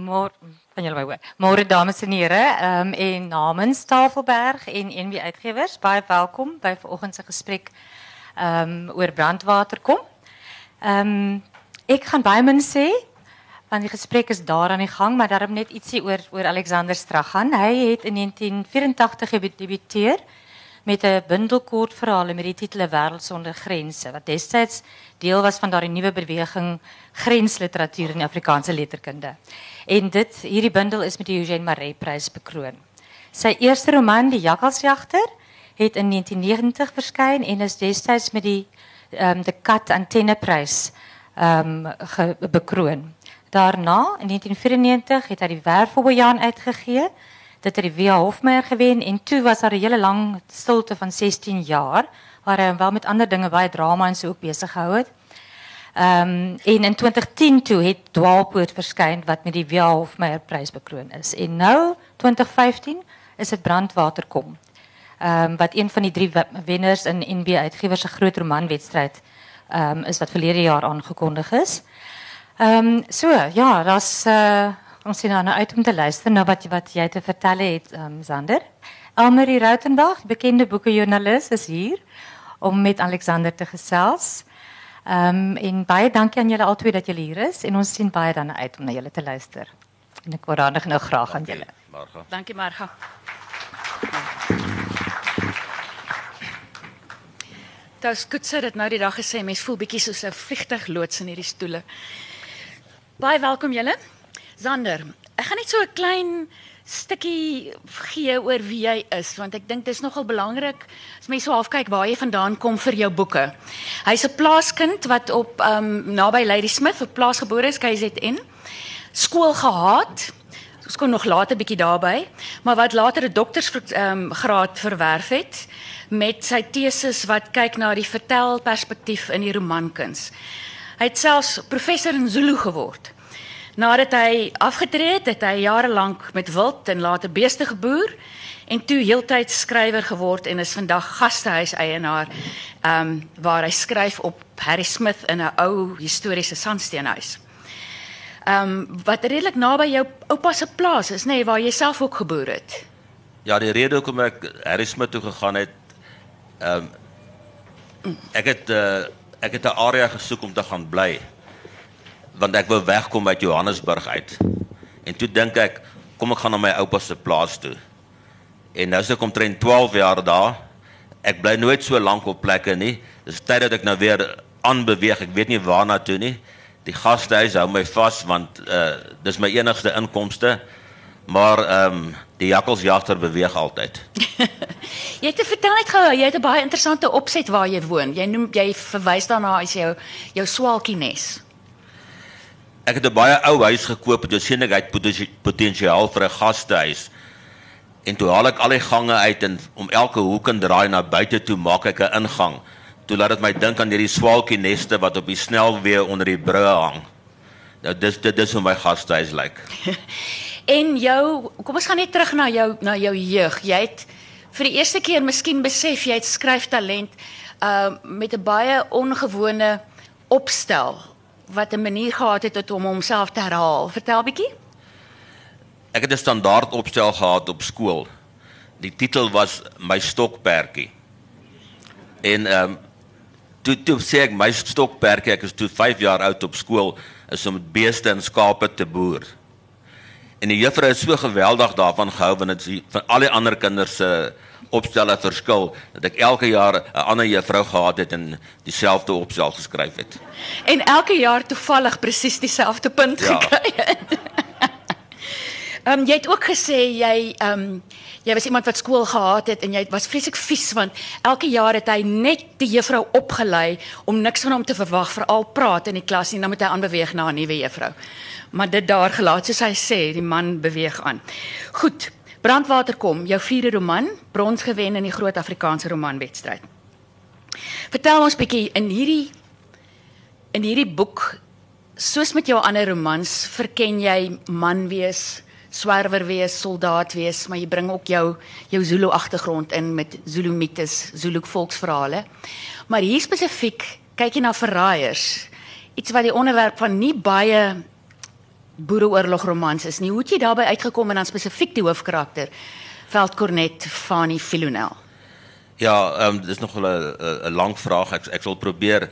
Môre dames en here, en namens Tafelberg en NB-uitgewers, baie welkom by vanoggend se gesprek oor brandwaterkom. Ek gaan baie min sê, want die gesprek is daar aan die gang, maar daarom net ietsie oor Alexander Strachan. Hy het in 1984 gedebuteer met 'n bundel kortverhale met die titel Wêreld sonder Grense, wat destyds deel was van daardie nuwe beweging Grensliteratuur in Afrikaanse letterkunde. En hierdie bundel is met die Eugène Marais prys bekroon. Sy eerste roman, Die Jakkalsjagter, het in 1990 verskyn en is destyds met die De CNA-prys bekroon. Daarna, in 1994, het hy die Werfbobbejaan uitgegee. Dit het die W. Hofmeyer gewen en toe was daar 'n hele lang stilte van 16 jaar waar hy hom wel met ander dinge baie drama en so ook besig gehou het. En in 2010 toe het Dwaalpoot verskyn wat met die W. Hofmeyer prys bekroon is. En nou 2015 is dit Brandwaterkom. Wat een van die 3 wenners in NB-uitgewers se Groot Romanwedstryd is wat verlede jaar aangekondig is. So ja, daar's ons sien nou uit om te luister na wat jy te vertel het, Sander. Elmari Rautenbach, bekende boekenjoernalis, is hier om met Alexander te gesels. En baie dankie aan julle albei dat julle hier is en ons sien baie dan uit om na julle te luister. En ek word aandag nou graag aan julle. Dankie Marga. Thuis Koetser het nou die dag gesê, mens voel bietjie soos 'n vliegtuigloods in hierdie stoele. Baie welkom julle. Sander, ek gaan net so 'n klein stukkie gee oor wie jy is, want ek dink dit is nogal belangrik as mense so half kyk waar jy vandaan kom vir jou boeke. Hy's 'n plaaskind wat op naby Lady Smith op plaasgebore is, KZN. Skool gehaat. Ons kom nog later 'n bietjie daarby, maar wat later 'n doktorsgraad verwerf het met sy teses wat kyk na die vertelperspektief in die romankuns. Hy het selfs professor in Zulu geword. Nadat hy afgetree het, het hy jare lank met wild en later beeste geboer en toe heeltyd skrywer geword en is vandag gastehuiseienaar waar hy skryf op Harrismith in 'n ou historiese sandsteenhuis. Wat redelik naby jou oupa se plaas is, nee, waar jy self ook geboer het. Ja, die rede hoekom ek Harrismith toe gegaan het, ek het 'n area gesoek om te gaan bly. Want ek wil wegkom uit Johannesburg uit. En toe dink ek, kom ek gaan na my oupa se plaas toe. En nou is ek omtrent 12 jaar daar. Ek bly nooit so lank op plekke nie. Dis tyd dat ek nou weer aanbeweeg. Ek weet nie waarna toe nie. Die gastehuis hou my vas want dis my enigste inkomste. Maar die jakkalsjagter beweeg altyd. Jy het vertel net gou, jy het 'n baie interessante opset waar jy woon. Jy verwys daarna as jou swaalkienes. Ek het 'n baie ou huis gekoop en toe sien ek hy het potensiaal vir 'n gastehuis. En toe haal ek al die gange uit en om elke hoek en draai na buite toe maak ek 'n ingang. Toe laat dit my dink aan hierdie swaalkie neste wat op die snelweë onder die brug hang. Nou dis hoe my gastehuis lyk. En jou, kom ons gaan net terug na jou jeug. Jy het vir die eerste keer miskien besef jy het skryftalent met 'n baie ongewone opstel. Wat 'n manier gehad het om homself te herhaal. Vertel bietjie. Ek het 'n standaard opstel gehad op skool. Die titel was My Stokperdjie. En toe sê ek my stokperdjie, ek is toe 5 jaar oud op skool, is om beeste en skape te boer. En die juffrou het so geweldig daarvan gehou, want dit is van al die ander kinders se opstelle verskil, dat ek elke jaar 'n ander juffrou gehad het en dieselfde opstel geskryf het. En elke jaar toevallig presies dieselfde punt gekry het. Jy het ook gesê jy was iemand wat skool gehaat het en jy was vreeslik vies want elke jaar het hy net die juffrou opgelei om niks van hom te verwag, veral praat in die klas nie, dan moet hy aanbeweeg na 'n nuwe juffrou. Maar dit daar gelaat, soos hy sê, die man beweeg aan. Goed. Brandwaterkom, jou 4de roman, brons gewen in die Groot Afrikaanse Romanwedstryd. Vertel ons bietjie in hierdie boek, soos met jou ander romans, verken jy man wees, swerwer wees, soldaat wees, maar jy bring ook jou Zulu agtergrond in met Zulu mites, Zulu volksverhale. Maar hier spesifiek kyk jy na verraaiers, iets wat die onderwerp van nie baie boereoorlogromans is nie. Hoe het jy daarbij uitgekom en dan spesifiek die hoofkarakter, veldkornet Fanny Vilonel? Ja, dit is nog wel een lang vraag, ek sal probeer.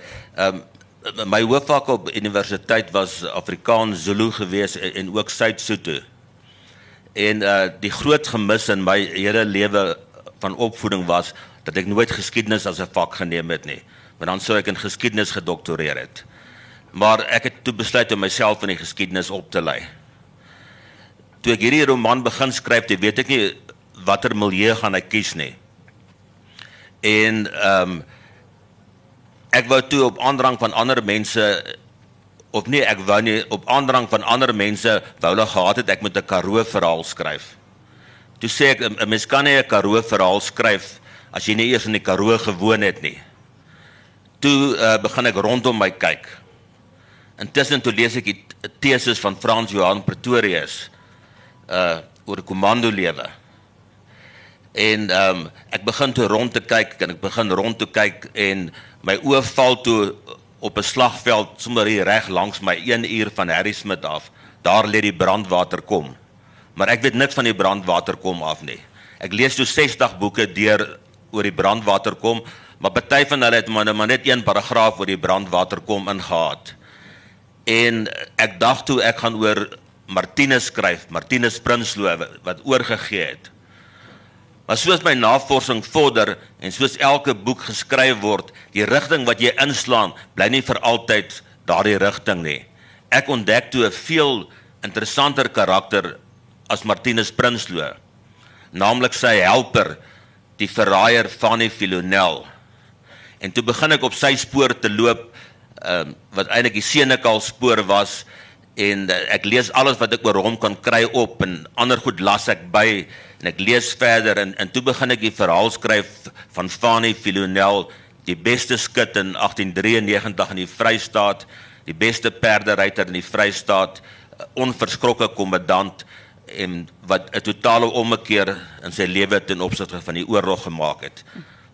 My hoofvak op universiteit was Afrikaans Zulu geweest en ook Suid-Sotho. En die groot gemis in my hele lewe van opvoeding was dat ek nooit geskiedenis as 'n vak geneem het nie. Want dan sou ek in geskiedenis gedoktoreer het. Maar ek het toe besluit om myself in die geskiedenis op te lei. Toe ek hierdie roman begin skryf, weet ek nie watter milieu gaan ek kies nie. En ek wou toe op aandrang van ander mense, of nee, ek wou nie, op aandrang van ander mense wou hulle gehad het, ek moet 'n Karoo verhaal skryf. Toe sê ek, 'n mens kan nie 'n Karoo verhaal skryf as jy nie eers in die Karoo gewoon het nie. Toe begin ek rondom my kyk. Intussen toe lees ek die thesis van Frans Johan Pretorius oor komandolewe. En ek begin toe rond te kyk en my oë val toe op 'n slagveld sommer hier reg langs my 1 uur van Harrismith af. Daar lê die Brandwaterkom. Maar ek weet niks van die Brandwaterkom af nie. Ek lees toe 60 boeke deur oor die Brandwaterkom, maar party van hulle het maar net 1 paragraaf oor die Brandwaterkom ingehaat. En ek dacht toe ek gaan oor Martinus skryf, Martinus Prinsloo, wat oorgegee het. Maar soos my navorsing vorder en soos elke boek geskryf word, die rigting wat jy inslaan, bly nie vir altyd daardie rigting nie. Ek ontdek toe 'n veel interessanter karakter as Martinus Prinsloo, naamlik sy helper, die verraaier Fanny Vilonel. En toe begin ek op sy spoor te loop, wat eintlik die Senekal-spoor was, en ek lees alles wat ek oor hom kan kry op, en ander goed las ek by, en ek lees verder, en toe begin ek die verhaal skryf van Fanny Vilonel, die beste skut in 1893 in die Vrystaat, die beste perderyter in die Vrystaat, onverskrokke kommandant, en wat 'n totale ommekeer in sy lewe ten opsigte van die oorlog gemaak het.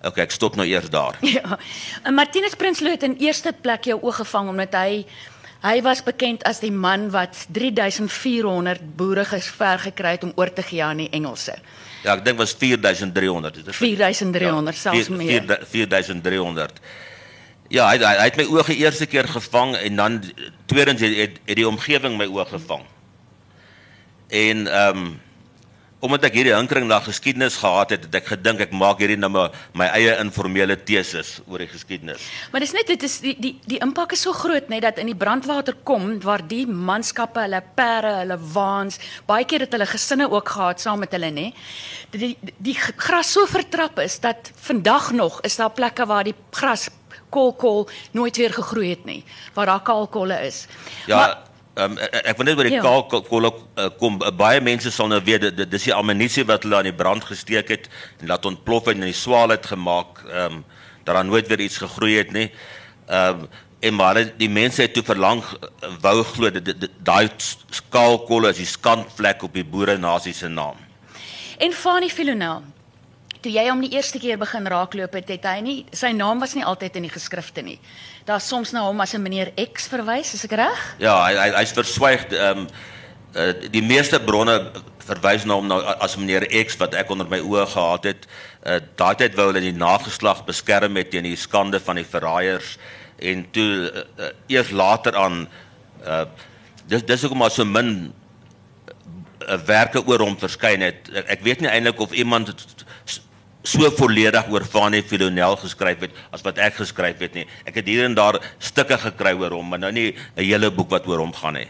Ok, ek stop nou eers daar. Ja, en Martinus Prinsloo het in eerste plek jou oog gevang, omdat hy was bekend as die man wat 3400 boere ver gekry het om oor te gee aan die Engelse. Ja, ek dink was 4300. 4300, ja, selfs meer. 4300. Ja, hy het my oog die eerste keer gevang, en dan tweedens het die omgeving my oog gevang. En omdat ek hierdie hinkering na geskiedenis gehad het, het ek gedink ek maak hierdie na my eie informele thesis oor die geskiedenis. Maar dis net, die impak is so groot, net dat in die Brandwater kom, waar die manskappe, hulle pere, hulle waans, baie keer het hulle gesinne ook gehad saam met hulle, nie? Die gras so vertrap is, dat vandag nog is daar plekke waar die gras koolkool nooit weer gegroei het nie, waar daar kaalkolle is. Ja, maar, ek wil net oor die kaalkolle kom. Baie mense sal nou weet, dit is die ammunisie wat hulle aan die brand gesteek het en laat ontplof en die swaal het gemaak, dat daar nooit weer iets gegroei het nie. En maar die mense het toe verlang wou glo, daai kaalkolle is die skandvlek op die boere nasie se naam. En Fanny Vilonel, toe jy hom die eerste keer begin raakloop het hy nie, sy naam was nie altyd in die geskrifte nie. Daar soms na hom as 'n meneer X verwys, is ek reg? Ja, hy is verswyg. Die meeste bronne verwys na hom as meneer X, wat ek onder my oë gehad het. Daai tyd wou hulle die nageslag beskerm het teen die skande van die verraaiers, en toe eers later aan dis hoekom maar so min werke oor hom verskyn het. Ek weet nie eintlik of iemand so volledig oor Fanny Vilonel geskryf het, as wat ek geskryf het nie. Ek het hier en daar stukke gekry oor hom, maar nou nie 'n hele boek wat oor hom gaan nie.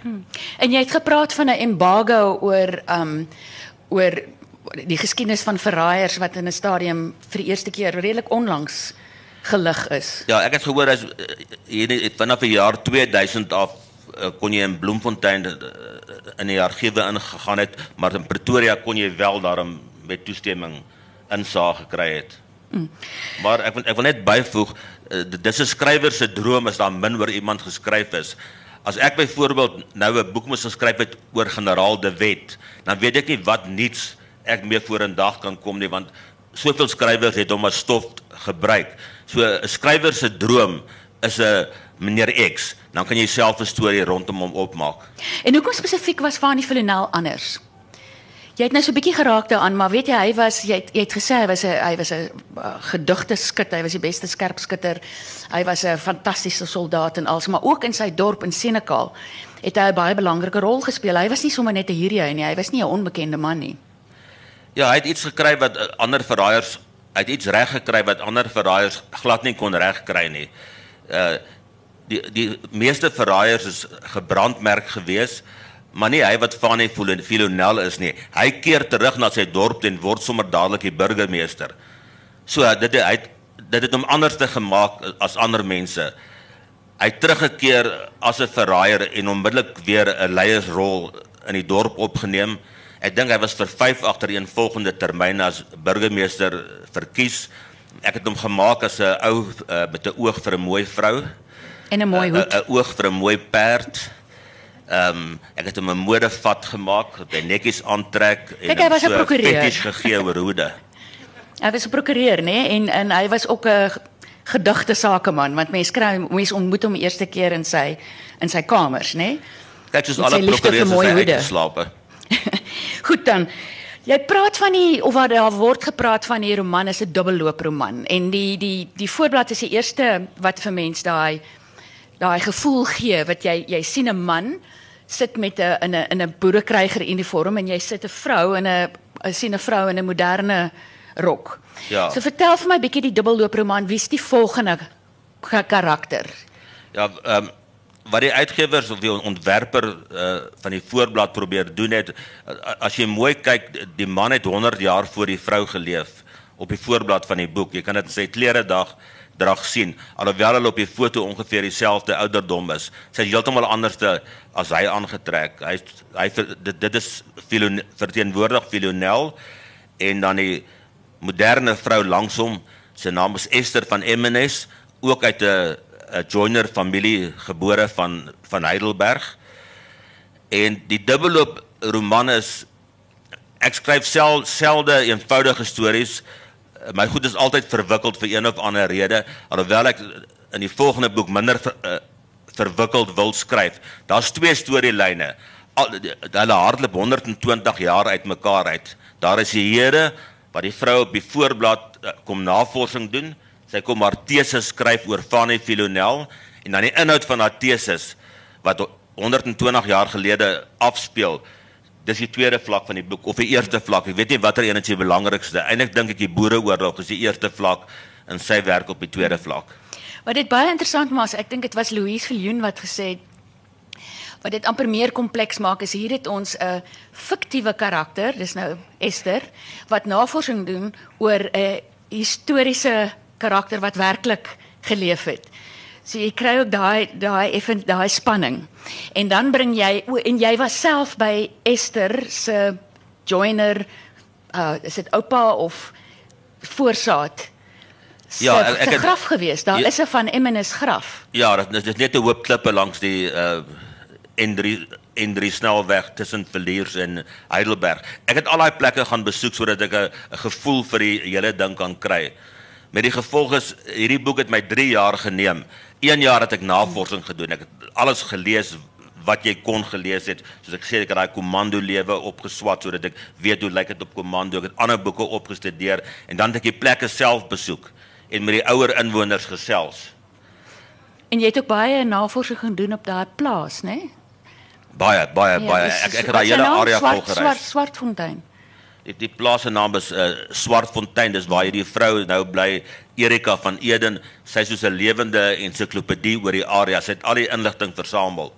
En jy het gepraat van 'n embargo oor die geskiedenis van verraaiers, wat in 'n stadium vir die eerste keer redelik onlangs gelig is. Ja, ek het gehoor, vanaf die jaar 2000 af kon jy in Bloemfontein in die argiewe ingegaan het, maar in Pretoria kon jy wel daarom met toestemming insaag gekry het. Maar ek wil net byvoeg, dis 'n skrywer se droom as daar min oor iemand geskryf is. As ek byvoorbeeld nou 'n boek moes geskryf het oor Generaal de Wet, dan weet ek nie wat niets ek mee voor in dag kan kom nie, want soveel skrywers het hom as stof gebruik. So 'n skrywer se droom is 'n meneer X. Dan kan je zelf een story rondom hem opmaken. En hoekom specifiek was Fanny Vilonel anders? Jy het nou so 'n bietjie geraak daaraan, maar weet jy, hy was, jy het gesê, hy was 'n gedigte skutter, hy was die beste skerpskutter, hy was 'n fantastiese soldaat en alles, maar ook in sy dorp in Senekal het hy 'n baie belangrike rol gespeel. Hy was nie sommer net 'n hierdie nie, hy was nie 'n onbekende man nie. Ja, hy het iets gekry wat ander verraaiers, hy het iets reg gekry wat ander verraaiers glad nie kon reg kry nie. Die meeste verraaiers is gebrandmerk geweest. Maar nie hy wat Fanny Vilonel is nie. Hy keer terug na sy dorp en word sommer dadelik die burgemeester. So, dit het hom anders te gemaak as ander mense. Hy het teruggekeer as 'n verraaier en onmiddellik weer 'n leiersrol in die dorp opgeneem. Ek dink hy was vir 5 agtereenvolgende termyne as burgemeester verkies. Ek het hom gemaak as 'n ou met 'n oog vir 'n mooi vrou. En 'n mooi hoed. 'n oog vir 'n mooi perd. Ek het hom 'n modevat gemaak, by netjies aantrek en hy was 'n prokureur. Fetish gegee oor hoede. Hy was 'n prokureur, né? En hy was ook 'n gedigte sakeman, want mense ontmoet hom die eerste keer in sy kamers, né? Kyk, soos alle prokureurs het hy uitgeslaap. Goed dan. Jy praat van daar word gepraat van die roman is 'n dubbellooproman en die voorblad is die eerste wat vir mens daai gevoel gee wat jy sien 'n man sit met 'n boerekryger uniform en jy sit 'n vrou in 'n sien 'n vrou in 'n moderne rok. Ja. So vertel vir my 'n bietjie die dubbellooproman, wie's die volgende karakter? Ja, wat die uitgewers of die ontwerper van die voorblad probeer doen het, as jy mooi kyk, die man het 100 jaar voor die vrou geleef op die voorblad van die boek. Jy kan dit in sy kleredag drag sien, alhoewel hulle op die foto ongeveer dieselfde ouderdom is. Sy is heeltemal anders as hy aangetrek. Dit is verteenwoordig Vilonel en dan die moderne vrou langs hom, sy naam is Esther van Emmenes, ook uit 'n joiner familie gebore van Heidelberg. En die dubbelloop roman is, ek skryf selde eenvoudige stories. My goed is altyd verwikkeld vir een of ander rede, alhoewel ek in die volgende boek minder verwikkeld wil skryf. Daar's 2 storielyne. Hulle hardloop 120 jaar uit mekaar uit. Daar is die Here wat die vrou op die voorblad kom navorsing doen. Sy kom haar teses skryf oor Fanny Vilonel en dan die inhoud van haar teses wat 120 jaar gelede afspeel. Dis die tweede vlak van die boek, of die eerste vlak. Ek weet nie watter een is die belangrikste. Eintlik dink ek die Boereoorlog is die eerste vlak en sy werk op die tweede vlak. Wat dit baie interessant maak, ek dink dit was Louise Viljoen wat gesê het wat dit amper meer kompleks maak is hier het ons 'n fiktiewe karakter, dis nou Esther, wat navorsing doen oor 'n historiese karakter wat werklik geleef het. So jy kry ook daai spanning. En dan bring jy en jy was self by Esther se joiner, is dit oupa of voorsaat? Ja, ek het graf gewees. Daar is 'n van Emmenes graf. Ja, dit is net 'n hoop klippe langs die N3 snelweg tussen Villiers en Heidelberg. Ek het al daai plekke gaan besoek sodat ek 'n gevoel vir die hele ding kan kry. Met die gevolg is, hierdie boek het my 3 jaar geneem. 1 jaar het ek navorsing gedoen. Ek het alles gelees wat jy kon gelees het. Soos ek sê, ek het daai komando lewe opgeswat, sodat ek weet hoe lyk dit op komando. Ek het ander boeke opgestudeer en dan het ek die plekke self besoek en met die ouer inwoners gesels. En jy het ook baie navorsing gedoen op daai plaas, né? Baie. Ek het daai hele area volgereis. Swartfontein. Die plaas se naam is Swartfontein, dis waar hierdie vrou nou bly, Erika van Eden. Sy is soos 'n lewende ensiklopedie oor die area. Sy het al die inligting versamel.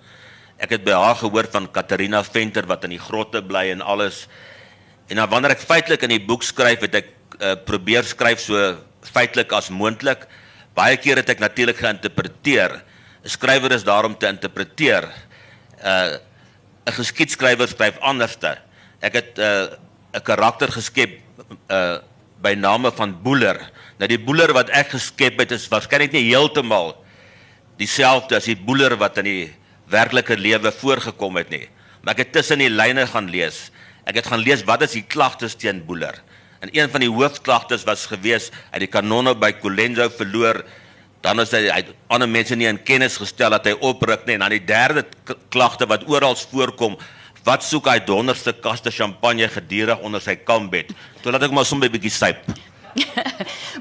Ek het by haar gehoor van Katarina Venter wat in die grotte bly en alles. En dan wanneer ek feitelik in die boek skryf, het ek probeer skryf so feitelik as moontlik. Baie keer het ek natuurlik geïnterpreteer. 'n Skrywer is daar om te interpreteer. 'n Geskiedskrywer skryf anderste. Ek het 'n karakter geskep by name van Boeler. Nou die Boeler wat ek geskep het is waarskynlik nie heeltemal dieselfde as die Boeler wat in die werklike lewe voorgekom het nie. Maar ek het tussen die lyne gaan lees. Ek het gaan lees wat is die klagtes teen Boeler. En een van die hoofklagtes was gewees uit die kanonne by Colenso verloor Dan is hy ander mense nie in kennis gestel dat hy opruk nie. En dan die derde klagte wat oral voorkom, wat soek hy donderste kaste champagne gedurig onder sy kambed? Toe laat ek maar sommer 'n bietjie syp.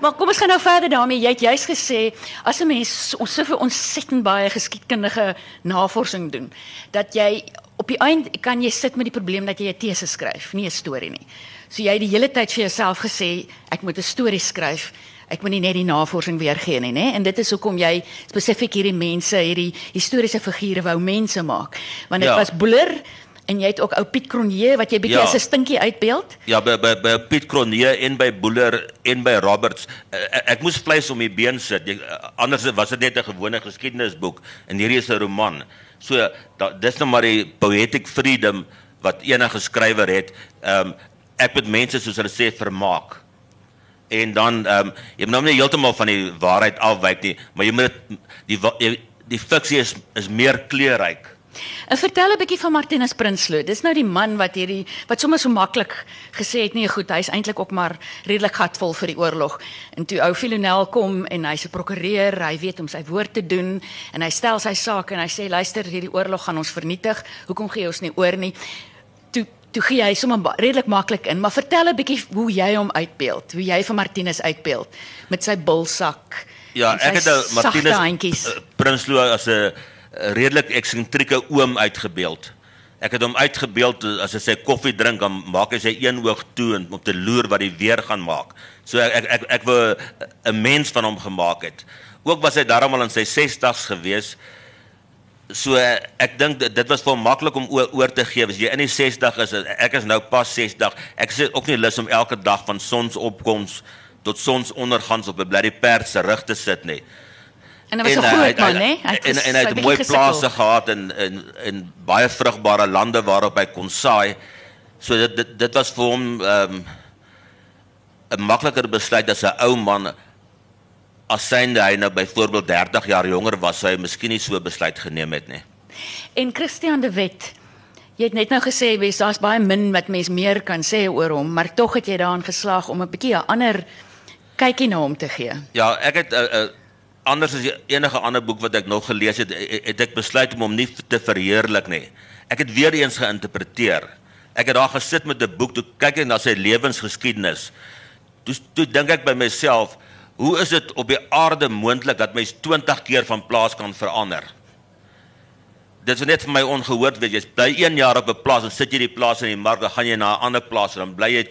Maar kom ons gaan nou verder daarmee. Jy het juist gesê, as 'n mens ons so ontsettend baie geskiedkundige navorsing doen, dat jy op die eind kan jy sit met die probleem dat jy 'n tese skryf, nie 'n storie nie. So jy het die hele tyd vir jouself gesê, ek moet 'n storie skryf. Ek moet nie net die navorsing weergee nie, né? En dit is hoekom jy spesifiek hierdie mense, hierdie historiese figure wou mense maak. Want dit was Boeler en jy het ook ou Piet Cronje wat jy bietjie as 'n stinkie uitbeeld. Ja, by Piet Cronje en by Boeler en by Roberts. Ek moes vleis om die been sit. Anders was dit net 'n gewone geskiedenisboek en hierdie is 'n roman. So dis nou maar die poetic freedom wat enige skrywer het. Ek moet mense soos hulle sê vermaak. En dan, jy moet nou nie heeltemal van die waarheid afwyk nie, maar jy moet die fiksie is meer kleurryk. En vertel 'n bietjie van Martinus Prinsloo. Dis nou die man wat sommer so maklik gesê het, nee goed, hy is eintlik ook maar redelik gatvol vir die oorlog. En toe ou Vilonel kom en hy's 'n prokureur, hy weet om sy woord te doen en hy stel sy saak en hy sê luister, hierdie oorlog gaan ons vernietig. Hoekom gee ons nie oor nie? Toe gee hy sommer redelik maklik in, maar vertel 'n bietjie hoe jy hom uitbeeld, hoe jy van Martinus uitbeeld met sy bulsak. Ja, ek het nou Martinus Prinsloo as 'n redelik eksentrieke oom uitgebeeld. Ek het hom uitgebeeld as hy sy koffie drink, dan maak hy sy een oog toe en om te loer wat hy weer gaan maak. So ek wou 'n mens van hom gemaak het. Ook was hy daarom al in sy 60's gewees. So ek dink dit was wel maklik om oor te gee. As jy in die 60 is, ek is nou pas 60. Ek is ook nie lus om elke dag van sonsopkoms tot sonsondergangs op 'n bladie perd se rug te sit nie. En hy was 'n groot man, hè? En hy het mooi plase gehad en baie vrugbare lande waarop hy kon saai. So dit was vir hom 'n makliker besluit as 'n ou man. As synde hy nou byvoorbeeld 30 jaar jonger was, sou hy miskien nie so besluit geneem het nie. En Christian de Wet, jy het net nou gesê, daar's baie min wat mens meer kan sê oor hom, maar tog het jy daaraan geslaag om 'n bietjie 'n ander kykie na hom te gee. Ja, ek het anders as enige ander boek wat ek nog gelees het, het ek besluit om hom nie te verheerlik nie. Ek het weer eens geïnterpreteer. Ek het daar gesit met 'n boek, toe kyk ek na sy lewensgeskiedenis. Toe dink ek by myself, hoe is dit op die aarde moontlik dat mens 20 keer van plaas kan verander? Dit is net vir my ongehoord, weet jy, bly 1 jaar op 'n plaas en sit jy die plaas in die mark, dan gaan jy na 'n ander plaas en dan bly jy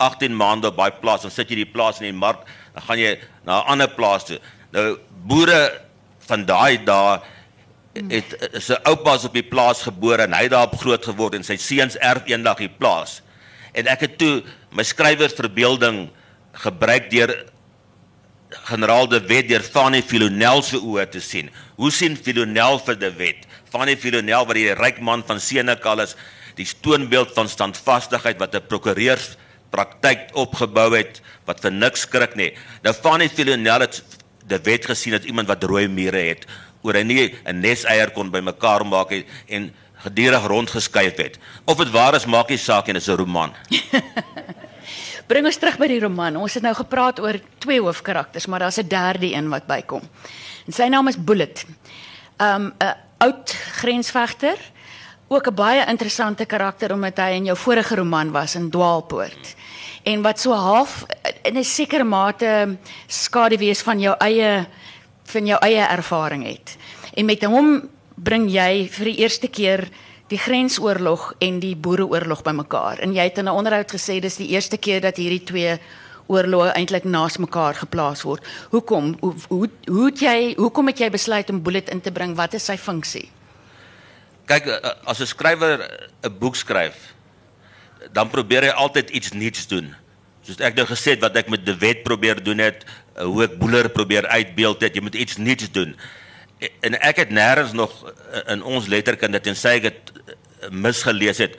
18 maande op daai plaas en sit jy die plaas in die mark, dan gaan jy na 'n ander plaas toe. Nou boere van daai dae het sy oupas op die plaas gebore en hy het daarop groot geword en sy seuns erf eendag die plaas. En ek het toe my skrywersverbeelding gebruik deur Generaal de Wet deur Fanny Vilonel se oë te sien. Hoe sien Vilonel vir de Wet? Fanny Vilonel wat die ryk man van Senekal is, die toonbeeld van standvastigheid wat 'n prokureurspraktyk opgebou het, wat vir niks skrik nie. Nou Fanny Vilonel het de Wet gesien as iemand wat rooi mure het, oor hy nie 'n neseier kon bymekaar maak en gedurig rondgeskuif het. Of dit waar is, maak nie saak en is 'n roman. Bring ons terug by die roman. Ons het nou gepraat oor 2 hoofkarakters, maar daar's 'n derde een wat bykom. En sy naam is Bullet. 'n oud grensvegter, ook 'n baie interessante karakter omdat hy in jou vorige roman was in Dwaalpoot. En wat so half in 'n sekere mate skaduwee is van jou eie ervaring het. En met hom bring jy vir die eerste keer die grensoorlog en die boereoorlog bymekaar. En jy het in 'n onderhoud gesê dis die eerste keer dat hierdie 2 oorloë eintlik naas mekaar geplaas word. Hoekom? Hoekom het jy besluit om Bullet in te bring? Wat is sy funksie? Kyk, as 'n skrywer 'n boek skryf, dan probeer hy altyd iets nuuts doen. Soos ek nou gesê het wat ek met De Wet probeer doen het, hoe ek Boeler probeer uitbeeld het, jy moet iets nuuts doen. En ek het nêrens nog in ons letterkunde tensy ek het misgelees het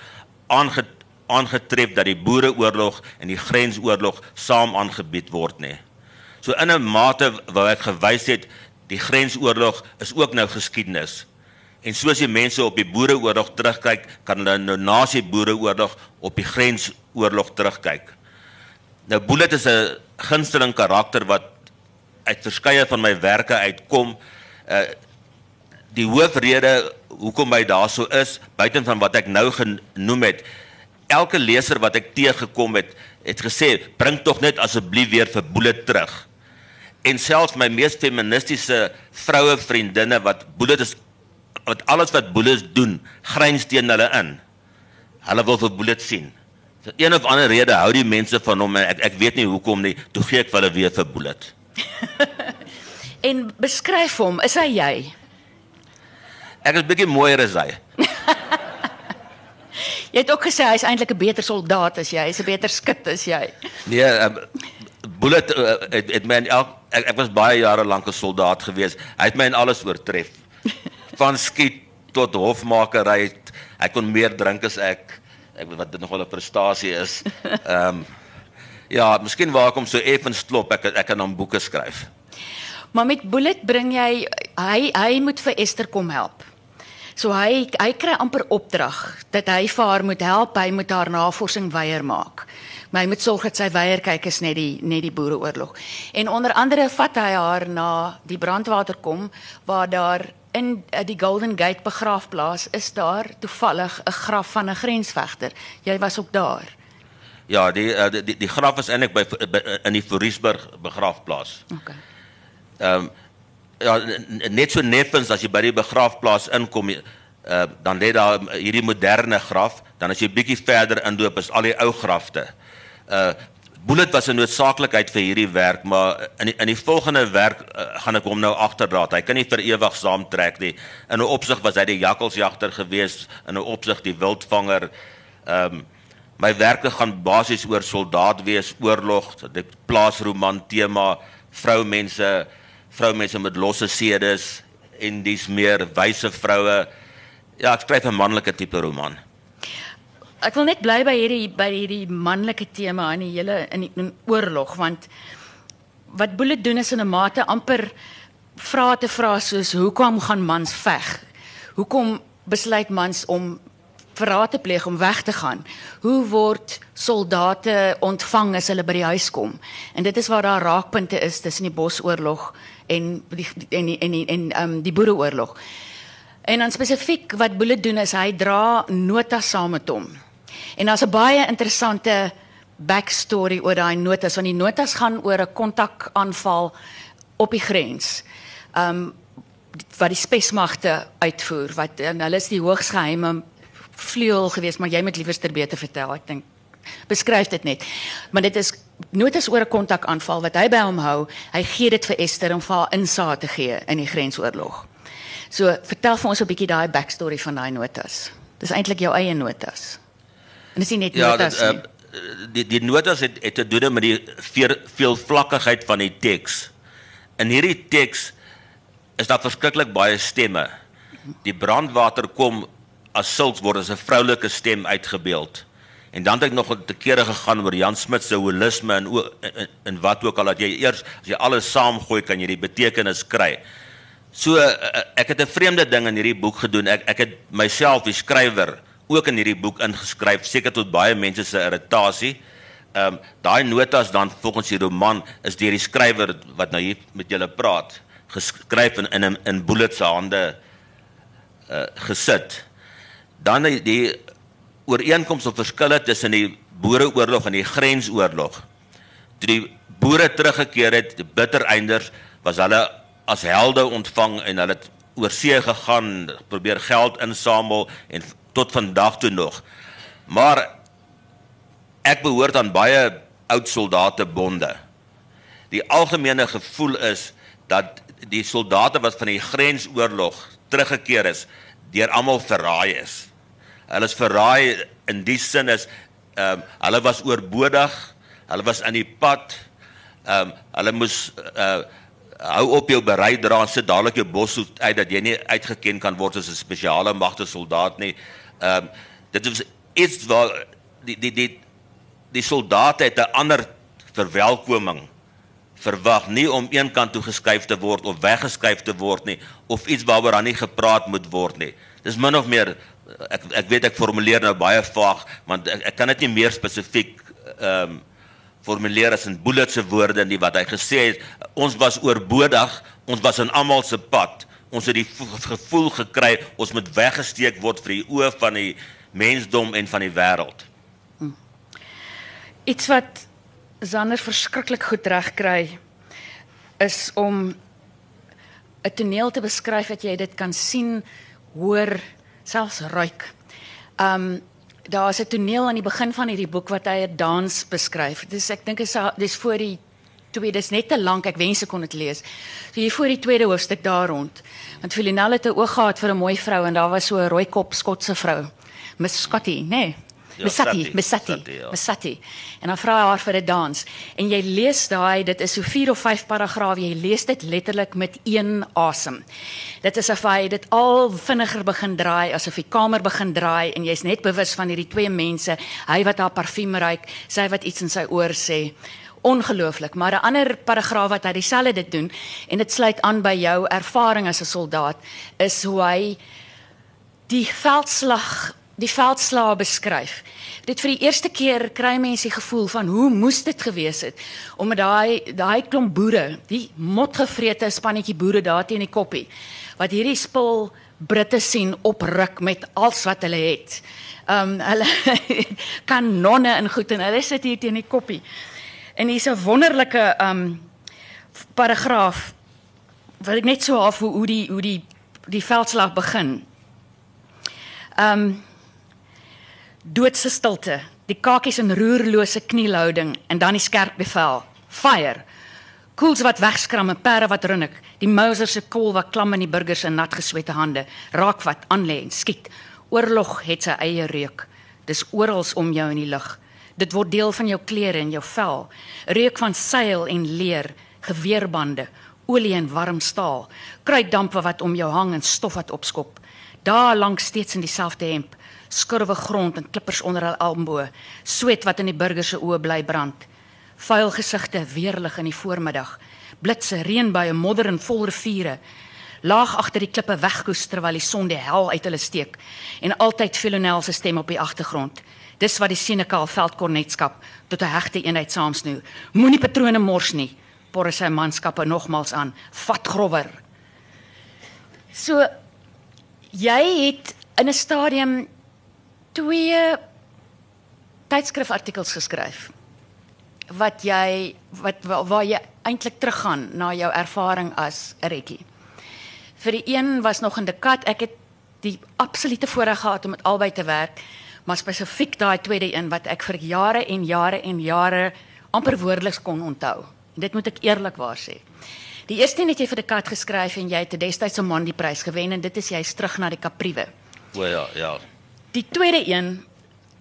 aangetref dat die boereoorlog en die grensoorlog saam aangebied word nie. So in 'n mate waar ek gewys het die grensoorlog is ook nou geskiedenis. En soos die mense op die boereoorlog terugkyk, kan hulle nou na die boereoorlog op die grensoorlog terugkyk. Nou Bullet is 'n gunsteling karakter wat uit verskeie van my werke uitkom. Die hoofrede hoekom my daar so is, buiten van wat ek nou genoem het, elke leser wat ek tegekom het, het gesê, bring toch net asseblief weer vir Bullet terug. En selfs my meest feministiese vrouwevriendinne wat Bullet is, wat alles wat Bullet doen, gryns teen hulle in. Hulle wil vir Bullet sien. Vir een of ander rede hou die mense van hom, en ek weet nie hoekom nie, toe gee ek hulle weer vir Bullet. En beskryf hom, is hy jy? Ek is bietjie mooier as hy. Jy het ook gesê, hy is eintlik 'n beter soldaat as jy, hy is 'n beter skut as jy. Nee, Bullet, ek was baie jare lank 'n soldaat gewees. Hy het my in alles oortref. Van skiet tot hofmakerry. Hy kon meer drink as ek. Ek weet wat dit nogal 'n prestasie is. Ja, miskien waar ek hom so effens klop, ek kan hom boeke skryf. Maar met Bullet bring jy, hy moet vir Esther kom help. So hy kry amper opdrag dat hy vir haar moet help, hy moet haar navorsing weier maak. Maar hy moet sorg dat sy weierkyk is net die boereoorlog. En onder andere vat hy haar na die Brandwaterkom, waar daar in die Golden Gate begraafplaas is daar toevallig 'n graf van 'n grensvegter. Jy was ook daar. Ja, die graf is eintlik in die Fourisburg begraafplaas. Okay. Ja, net so neffens as jy by die begraafplaas inkom, dan lê daar hierdie moderne graf, dan as jy bietjie verder indoop is al die ou grafte. Bullet was 'n noodsaaklikheid vir hierdie werk, maar in die volgende werk gaan ek hom nou agterdraad. Hy kan nie vir ewig saamtrek nie. In 'n opsig was hy die jakkalsjagter gewees, in 'n opsig die wildvanger. My werke gaan basies oor soldaat wees, oorlog, die plaasroman tema, vroumense met losse sedes en dies meer, wyse vroue. Ja, ek skryf 'n manlike tipe roman. Ek wil net bly by hierdie manlike tema in die hele in oorlog, want wat Bullet doen is in 'n mate amper vrae te vra soos hoekom gaan mans veg? Hoekom besluit mans om verraad te pleeg om weg te gaan? Hoe word soldate ontvang as hulle by die huis kom? En dit is waar daar raakpunte is tussen die bosoorlog en die boereoorlog. En dan spesifiek wat Bullet doen is hy dra notas saam met hom. En daar's 'n baie interessante backstory oor daai notas, want die notas gaan oor 'n kontakaanval op die grens. Wat die spesmagte uitvoer, en hulle is die hoogs geheime vleuel gewees, maar jy moet liewerster beter vertel, ek dink. Beskryf dit net. Maar dit is notas oor 'n kontakaanval wat hy by hom hou. Hy gee dit vir Esther om vir haar insaag te gee in die grensoorlog. So, vertel vir ons 'n bietjie daai backstory van daai notas. Dis eintlik jou eie notas. En dis nie net notas nie. Die notas het te doen met die veelvlakkigheid van die teks. In hierdie teks is daar verskriklik baie stemme. Die Brandwaterkom as sulks word as 'n vroulike stem uitgebeeld. En dan het ek nog te kere gegaan oor Jan Smith se holisme en wat ook al, dat jy eers as jy alles saamgooi kan jy die betekenis kry. So, ek het 'n vreemde ding in hierdie boek gedoen. Ek het myself, die skrywer, ook in hierdie boek ingeskryf, seker tot baie mense se irritasie. Daai notas dan volgens die roman is deur die skrywer wat nou hier met julle praat, geskryf in Bullet se hande gesit. Dan die ooreenkomste of verskille tussen die boereoorlog en die grensoorlog. Toe die boere teruggekeer het, die bittereinders, was hulle as helde ontvang en hulle het oorsee gegaan, probeer geld insamel en tot vandag toe nog. Maar ek behoort aan baie oud soldatebonde. Die algemene gevoel is dat die soldate wat van die grensoorlog teruggekeer is, deur almal verraai is. Hulle is verraai in die sin is, hulle was oorbodig, hulle was aan die pad, hulle moes hou op jou bereid dra en sit dadelik jou boshoed uit, dat jy nie uitgeken kan word as 'n spesiale magte soldaat nie. Dit is iets waar die soldate het 'n ander verwelkoming verwag, nie om een kant toe geskuif te word of weggeskuif te word nie, of iets waaroor dan nie gepraat moet word nie. Dis min of meer, ek weet ek formuleer nou baie vaag, want ek kan dit nie meer spesifiek formuleer as in Bullet se woorde nie, wat hy gesê het, ons was oorbodig, ons was in almal se pad, ons het die gevoel gekry, ons moet weggesteek word vir die oë van die mensdom en van die wêreld. Iets wat Zander verskriklik goed reg kry, is om 'n toneel te beskryf dat jy dit kan sien, hoor, selfs ruik. Daar is 'n toneel aan die begin van hierdie boek wat hy 'n dans beskryf. Dus ek dink dis voor die tweede, dis net te lank, ek wens ek kon dit lees. So hier voor die tweede hoofstuk daar rond. Want Vilonel het 'n oog gehad vir 'n mooi vrou en daar was so 'n rooikop Skotse vrou. Miss Scotty, nee. Miss Satty. En dan vra haar vir 'n dans. En jy lees daai, dit is so 4 of 5 paragrawe, jy lees dit letterlik met een asem. Dit is asof hy dit al vinniger begin draai, asof die kamer begin draai, en jy's net bewus van hierdie twee mense, hy wat haar parfuum ruik, sy wat iets in sy oor sê. Ongelooflik, maar 'n ander paragraaf wat hy dieselfde dit doen, en dit sluit aan by jou ervaring as 'n soldaat, is hoe hy die veldslae beskryf. Dit vir die eerste keer kry mense die gevoel van hoe moes dit gewees het om met daai klomp boere, die motgevrete spannetjie boere daar teen die koppie, wat hierdie spul Britte sien opruk met alles wat hulle het. Hulle kanonne en goed en hulle sit hier teen die koppie. En hier's 'n wonderlike paragraaf wat ek net so af hoe die veldslag begin. Doodse stilte, die kakies in roerlose knielhouding en dan die skerp bevel. Fire. Koels wat wegskram en pere wat runnik. Die Mauser se kool wat klam in die burgers se nat geswette hande. Raak wat aanlê en skiet. Oorlog het sy eie reuk. Dis oral om jou in die lug. Dit word deel van jou klere en jou vel. Reuk van seil en leer, geweerbande, olie en warm staal. Kruitdampe wat om jou hang en stof wat opskop. Daar langs steeds in dieselfde hemp. Skurwe grond en klippers onder hulle almboë, sweet wat in die burgers se oë bly brand. Vuil gesigte weerlig in die voormiddag, blitse, reënbuie, modder en vol riviere, laag agter die klippe wegkoes terwyl die son die hel uit hulle steek en altyd Vilonel se stem op die agtergrond. Dis wat die Senekal veldkornetskap tot 'n hegte eenheid saamsnoe. Moenie patrone mors nie, porre sy manskappe nogmals aan, vat grower. So jy het in 'n stadium 2 tydskriftartikels geskryf waar jy eintlik teruggaan na jou ervaring as 'n retjie. Vir die een was nog in die kat, ek het die absolute voorreg gehad om met albei te werk, maar spesifiek daai tweede een wat ek vir jare en jare en jare amper woordeliks kon onthou. Dit moet ek eerlikwaar sê. Die eerste een het jy vir die kat geskryf en jy het destyds 'n man die prys gewen en dit is jy's terug na die Kapriewe. O ja, ja. Die tweede een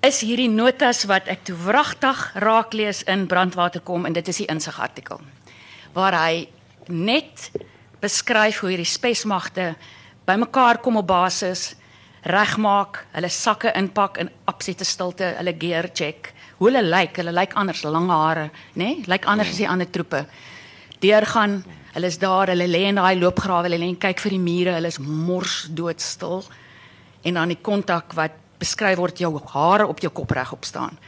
is hierdie notas wat ek toe wragtig raak lees in Brandwaterkom en dit is die insigartikel waar hy net beskryf hoe hierdie spesmagte bymekaar kom op basis, regmaak, hulle sakke inpak in absolute stilte, hulle gear check, hoe hulle lyk anders, lange hare, nê? Lyk anders as die ander troepe. Deurgaan, hulle is daar, hulle lê in daai loopgrawe, hulle lê en kyk vir die mure, hulle is mors doodstil. En dan die kontak wat beskryf word, jou hare op jou kop regop staan.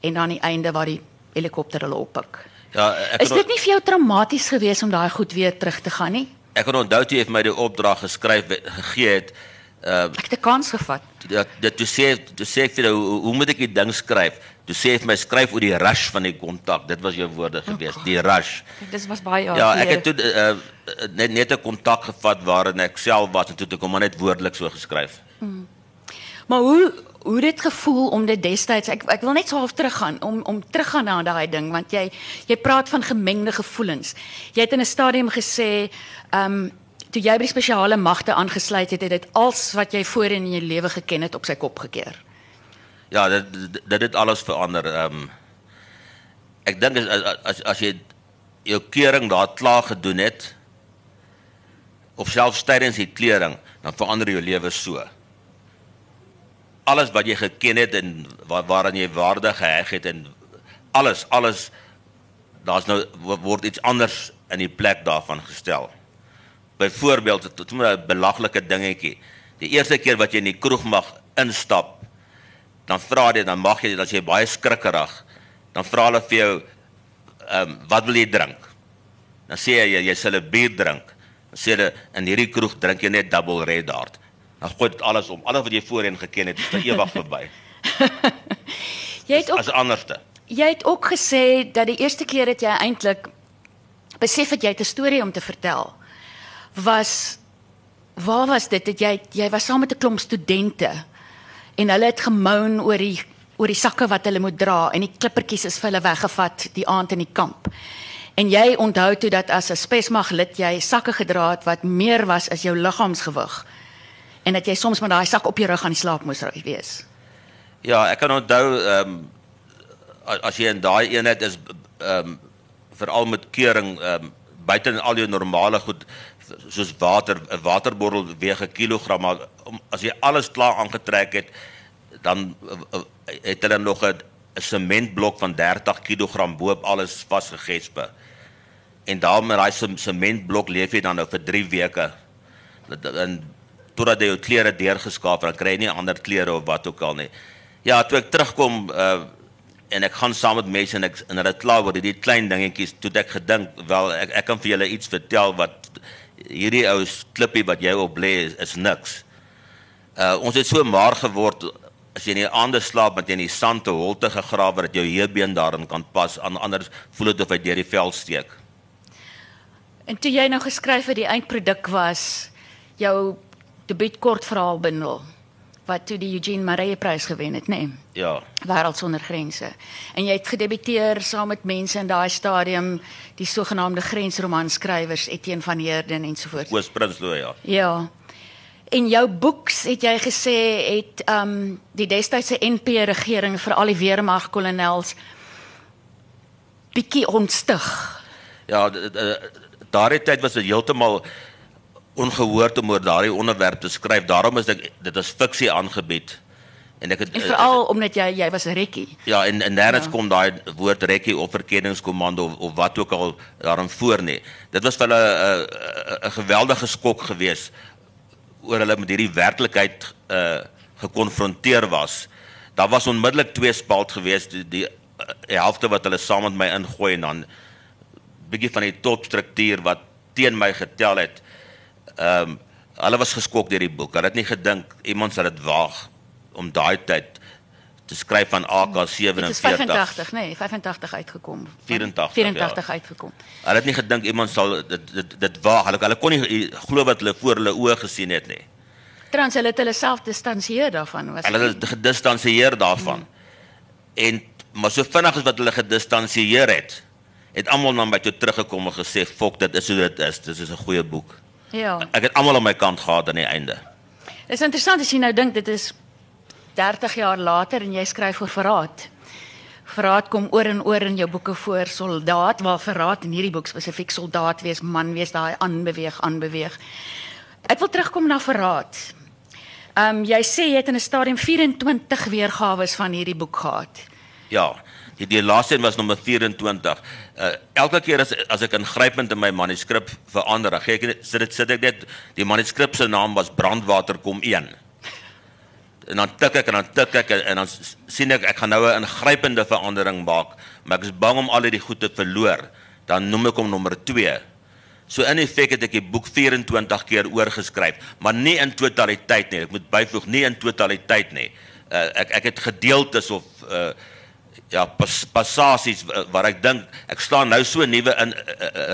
En dan die einde waar die helikopter hulle oppik. Ja, is dit nie vir jou traumaties gewees om daai goed weer terug te gaan nie? Ek kan onthou toe het my die opdrag geskryf gegee het. Ek het 'n kans gevat. Toe sê ek vir jou, hoe moet ek die ding skryf? Toe sê ek vir my skryf oor die rush van die kontak. Dit was jou woorde gewees, die rush. Dit was baie jaar. Ja, ek het toe net 'n kontak gevat waarin ek self was en toe ek hom maar net woordelik so geskryf. Maar hoe dit gevoel om dit destijds, ek wil net so half teruggaan, om teruggaan na daai ding, want jy praat van gemengde gevoelens. Jy het in 'n stadium gesê, toe jy by die spesiale magte aangesluit het, het dit alles wat jy voorheen in jou lewe geken het op sy kop gekeer. Ja, dit het alles verander. Ek dink as jy jou kering daar klaar gedoen het, of selfs tydens die klering, dan verander jou lewe so. Alles wat jy geken het en waaraan jy waarde geheg het en alles, daar's nou word iets anders in die plek daarvan gestel. Byvoorbeeld, dit is 'n belaglike dingetjie. Die eerste keer wat jy in die kroeg mag instap, dan vra dit, dan mag jy, as jy baie skrikkerig, dan vra hulle vir jou, wat wil je drinken? Dan zei je, je zal een bier drinken. Dan zei je, in hierdie kroeg drink je net Double Red Hard. Dan gooit het alles om. Alles wat je voorheen gekend hebt, is er eeuwig voorbij. Als anders. Jij hebt ook gezegd dat de eerste keer dat jij eindelijk besef dat jij de story om te vertellen was, waar was dit? Dat jij was samen met 'n klomp studenten en hulle het gemoun oor die sakke wat hulle moet dra en die klippertjies is vir hulle weggevat die aand in die kamp. En jy onthou toe dat as 'n spesmag lid jy sakke gedra het wat meer was as jou liggaamsgewig en dat jy soms met daai sak op jou rug aan die slaap moes wees. Ja, ek kan onthou as jy in daai eenheid is veral met kering buite in al jou normale goed soos water, 'n waterborrel weeg 'n kilogram, maar as jy alles klaar aangetrek het, dan het hulle nog 'n sementblok van 30 kilogram boop alles vasgegespe. En daarom met daai sementblok leef jy dan nou vir 3 weke. En totdat jy jou klere deurgeskaaf, dan kry jy nie ander klere of wat ook al nie. Ja, toe ek terugkom en ek gaan saam met mense en hulle klaar word hierdie klein dingetjies, toe ek gedink, wel ek kan vir julle iets vertel wat hierdie ou klippie wat jy op lê is niks. Ons het so maar geword, as jy in die aande slaap met jy in die sand te holte gegrawe, dat jou heelbeen daarin kan pas, anders voel het of hy deur die vel steek. En toe jy nou geskryf wat die eindproduk was, jou debuut kortverhaalbundel, wat toe die Eugène Marais prys gewen het, nee? Ja. Wêreld sonder Grense. En jy het gedebuteer saam met mense in daai stadium, die sogenaamde grensromanskrywers, Etienne van Heerden ensovoorts. Martinus Prinsloo, ja. Ja. En jou boeks, het jy gesê, het die destydse NP-regering vir al die weermagkolonels bietjie ontstig. Ja, daardie tyd was dit heeltemal ongehoord om oor daardie onderwerp te skryf. Daarom is dit as fiksie aangebied. En veral omdat jy was 'n rekkie. Ja, en nergens kom daai woord rekkie of verkenningskommando of wat ook al daarin voor nie. Dit was wel 'n geweldige skok geweest oor hulle met hierdie werklikheid gekonfronteer was. Daar was onmiddellik tweespalt geweest, die helfte wat hulle saam met my ingooi en dan 'n bietjie van die topstruktuur wat teen my getel het. Hulle was geskok deur die boek. Hulle het nie gedink iemand sal dit waag om daai tyd te skryf van AK47. Dit is 85, nee, 85 uitgekom. 84 ja. Uitgekom. Hulle het nie gedink iemand sal dit waag. Hulle kon nie glo wat hulle voor hulle oë gesien het nie. Trouwens, hulle het hulle self distansieer daarvan. Hulle het gedistansieer daarvan. En maar so vinnig as wat hulle gedistansieer het almal na my toe teruggekom en gesê, "Fok, dit is hoe dit is. Dit is 'n goeie boek." Ja. Ek het almal aan my kant gehad aan die einde. Dit is interessant as jy nou dink, dit is 30 jaar later en jy skryf oor verraad. Verraad kom oor en oor in jou boeke voor, soldaat, maar verraad in hierdie boek spesifiek soldaat wees, man wees, daai aanbeweeg. Ek wil terugkom na verraad. Jy sê jy het in 'n stadium 24 weergawe van hierdie boek gehad. Ja, die laaste een was nommer 24. Elke keer as ek ingrypend in my manuskrip verander, sit ek net, die manuskrip se naam was Brandwaterkom 1. En dan tik ek en dan sien ek, ek gaan nou 'n ingrypende verandering maak, maar ek is bang om al die goed te verloor. Dan noem ek hom nommer 2. So in effek het ek die boek 24 keer oorgeskryf, maar nie in totaliteit nie. Ek moet byvoeg, nie in totaliteit nie. Ek het gedeeltes of ja, passasies waar ek dink, ek slaan nou so 'n nuwe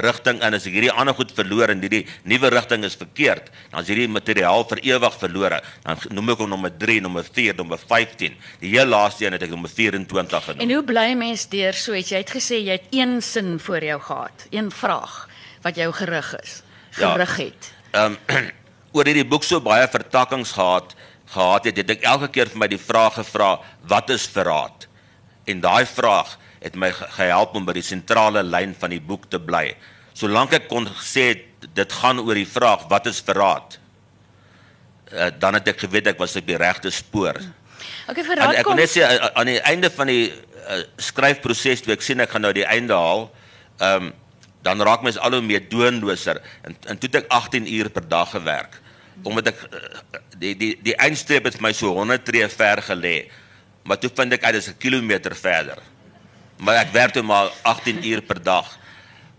rigting in, as ek hierdie ander goed verloor en hierdie nuwe rigting is verkeerd, dan is hierdie materiaal vir ewig verlore. Dan noem ek hom nommer 3, nommer 4, nommer 15. Die heel laaste een het ek nommer 24 genoem. En hoe bly mens deur so iets? Jy het gesê jy het een sin voor jou gehad, een vraag wat jou gerig het. Ja, oor hierdie boek so baie vertakkings gehad het ek elke keer vir my die vraag gevra, wat is verraad? En daai vraag het my gehelp om by die sentrale lyn van die boek te bly. Solank ek kon gesê, dit gaan oor die vraag, wat is verraad? Dan het ek geweet, ek was op die regte spoor. Okay, verraad kom. Ek wil net sê, aan die einde van die skryfproses, toe ek sien, ek gaan nou die einde haal, dan raak mens al hoe meer doenloser. En toe het ek 18 uur per dag gewerk. Omdat ek, die eindstreep het my so 100 tree ver gelê. Maar toe vind ek uit, is 1 kilometer verder. maar ik werkte maar 18 uur per dag.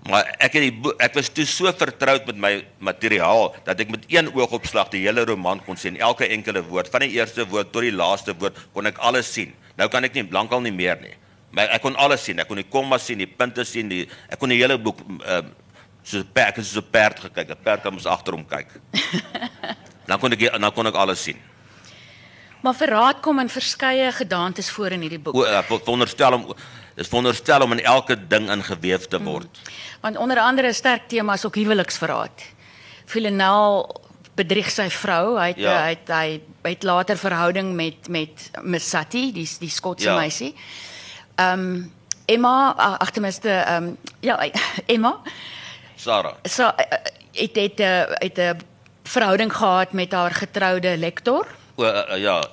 Maar ik was toen zo vertrouwd met mijn materiaal, dat ik met één oogopslag de hele roman kon zien. Elke enkele woord, van die eerste woord tot die laatste woord, kon ik alles zien. Nou kan ik niet, lang al niet meer. Nie. Maar ik kon alles zien. Ik kon die komma's zien, die punten zien. Ik kon die hele boek, ik is een paard gekeken. Een paard kan ons achterom kijken. Dan kon ik alles zien. Maar verraad kom in verskeie gedaantes voor in hierdie boek. Dit is veronderstel om in elke ding ingeweef te word. Want onder andere sterk thema is ook huweliksverraad. Vilonel bedrieg sy vrou. Hy het, ja. hy het later verhouding met Miss Sati, die Skotse ja. meisie. Emma, ach tenminste, ja, Emma. Sarah. Het 'n verhouding gehad met haar getrouwde lektor. Ja,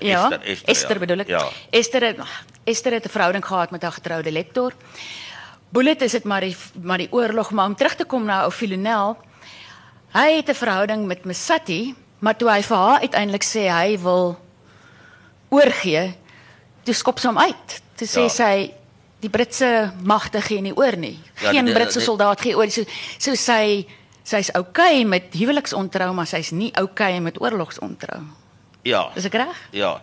Esther bedoel ik. Ja. Esther het 'n verhouding gehad met haar getrouwde lektor. Bullet is het maar die oorlog, maar om terug te kom na ou Vilonel. Hy het 'n verhouding met Miss Sati, maar toe hy vir haar uiteindelik sê hy wil oorgee, toe skop sy hom uit. Toe sê sy die Britse magte gee nie oor nie. Geen Britse soldaat gee oor nie. So sy is okay met huweliksontrou, maar sy is nie okay met oorlogsontrou. Ja. Is ek reg? Ja.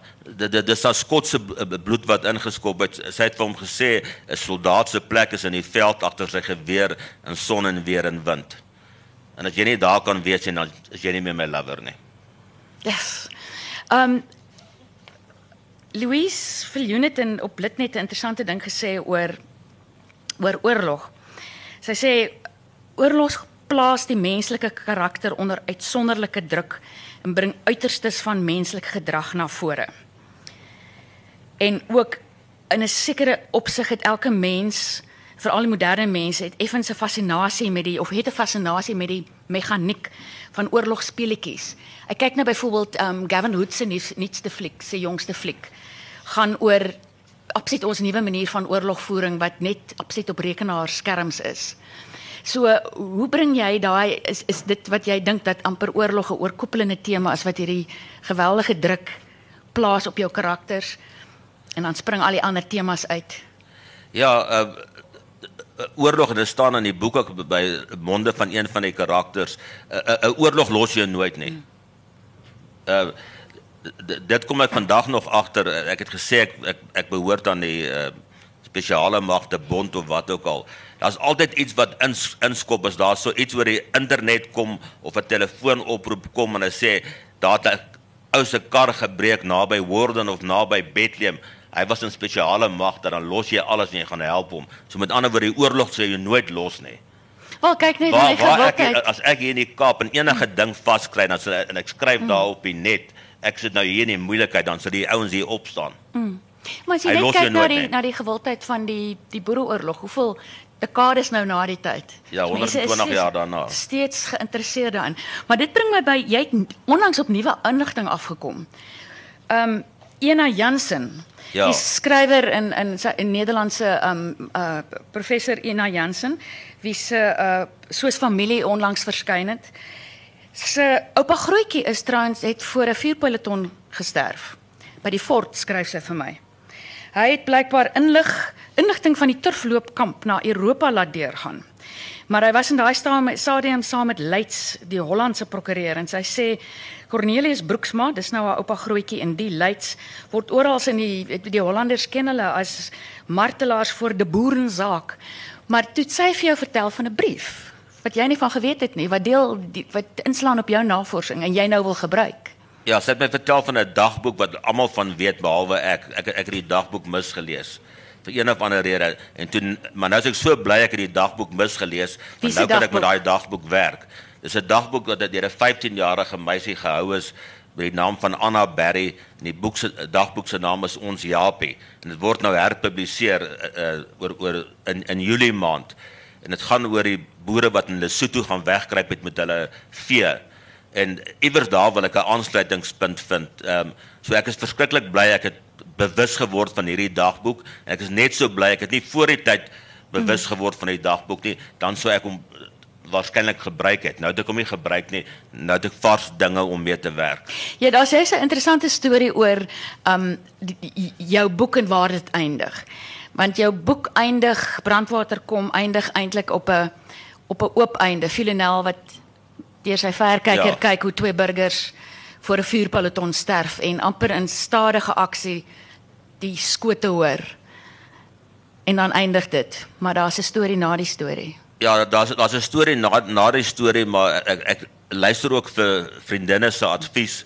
Dis haar Skotse bloed wat ingeskop het. Sy het vir hom gesê, 'n soldaat se plek is in die veld agter sy geweer in son en weer en wind. En as jy nie daar kan wees nie, dan is jy nie meer my lover nie. Yes. Louise Viljoen het op Litnet 'n interessante ding gesê oor oorlog. Sy sê oorlog plaas die menslike karakter onder uitsonderlike druk en bring uiterstes van menselijk gedrag na vore. En ook in 'n sekere opsig het elke mens, veral die moderne mense, het effens 'n fascinasie met die mechaniek van oorlogspeletjies. Ek kyk nou byvoorbeeld Gavin Hood se jongste fliek gaan oor absoluut ons nuwe manier van oorlogvoering wat net absoluut op rekenaarskerms is. So, hoe bring jy daai, is dit wat jy dink dat amper oorlog 'n oorkoepelende tema is wat hierdie geweldige druk plaas op jou karakters en dan spring al die ander temas uit? Ja, oorlog, dit staan in die boek ook by monde van een van die karakters. 'n Oorlog los jy nooit nie. Dit kom ek vandag nog agter. Ek het gesê ek behoort aan die spesiale magte bond of wat ook al. Daar is altyd iets wat inskop as daar so iets oor die internet kom of 'n telefoonoproep kom en hy sê daar het 'n ou se kar gebreek naby Warden of naby Bethlehem. Hy was in spesiale magte, dan los jy alles en jy gaan help hom. So met ander woorde, die oorlog sê jy nooit los nie. Wel kyk net hoe hy kyk. As ek hier in die Kaap en enige ding vaskry en ek skryf daar op die net, ek sit nou hier in die moeilikheid, dan sal die ouens hier opstaan. Maar as jy net kyk na die gewildheid van die boereoorlog, hoeveel dekades nou na die tyd. Ja, 120 jaar daarna. Steeds geïnteresseerd daarin. Maar dit bring my by, jy het onlangs op nuwe inligting afgekom. Ena Jansen, die skrywer in Nederlandse professor Ena Jansen, wie se soos familie onlangs verskyn het. Sy oupa Grootjie is trouwens het voor 'n vuurpeloton gesterf. By die fort skryf sy vir my. Hy het blykbaar inligting van die turfloopkamp na Europa laat deurgaan. Maar hy was in daai stadium saam met Leids, die Hollandse prokureur, en sy sê Cornelius Broeksma, dis nou haar oupa Grootjie, en die Leids word oral in die Hollanders ken hulle as martelaars voor die boerensaak. Maar toe sy vir jou vertel van 'n brief wat jy nie van geweet het nie, wat inslaan op jou navorsing en jy nou wil gebruik. Ja, sy het my vertel van 'n dagboek wat almal van weet behalwe ek. Ek het die dagboek misgelees vir een of ander rede en toe, maar nou is ek so bly ek het die dagboek misgelees want nou kan ek met daai dagboek werk. Dis 'n dagboek wat deur 'n 15-jarige meisie gehou is met die naam van Anna Berry en die dagboek se naam is Ons Japie en dit word nou herpubliseer in Julie maand en dit gaan oor die boere wat in Lesotho gaan wegkruip het met hulle vee. En iewers daar wil ek 'n aansluitingspunt vind. So ek is verskriklik bly ek het bewus geword van hierdie dagboek. Ek is net so bly ek het nie voor die tyd bewus geword van die dagboek nie. Dan sou ek hom waarskynlik gebruik het. Nou het ek hom nie gebruik nie, nou het ek vars dinge om mee te werk. Ja, daar is 'n interessante storie oor jou boek en waar dit eindig. Want jou boek eindig, Brandwaterkom eindig eintlik op 'n oop einde. Vilonel wat deur sy verkyker kyk hoe twee burgers voor 'n vuurpeloton sterf en amper in stadige aksie die skote hoor. En dan eindig dit, maar daar's 'n storie na die storie. Ja, daar's 'n storie na die storie, maar ek luister ook vir vriendinne se advies.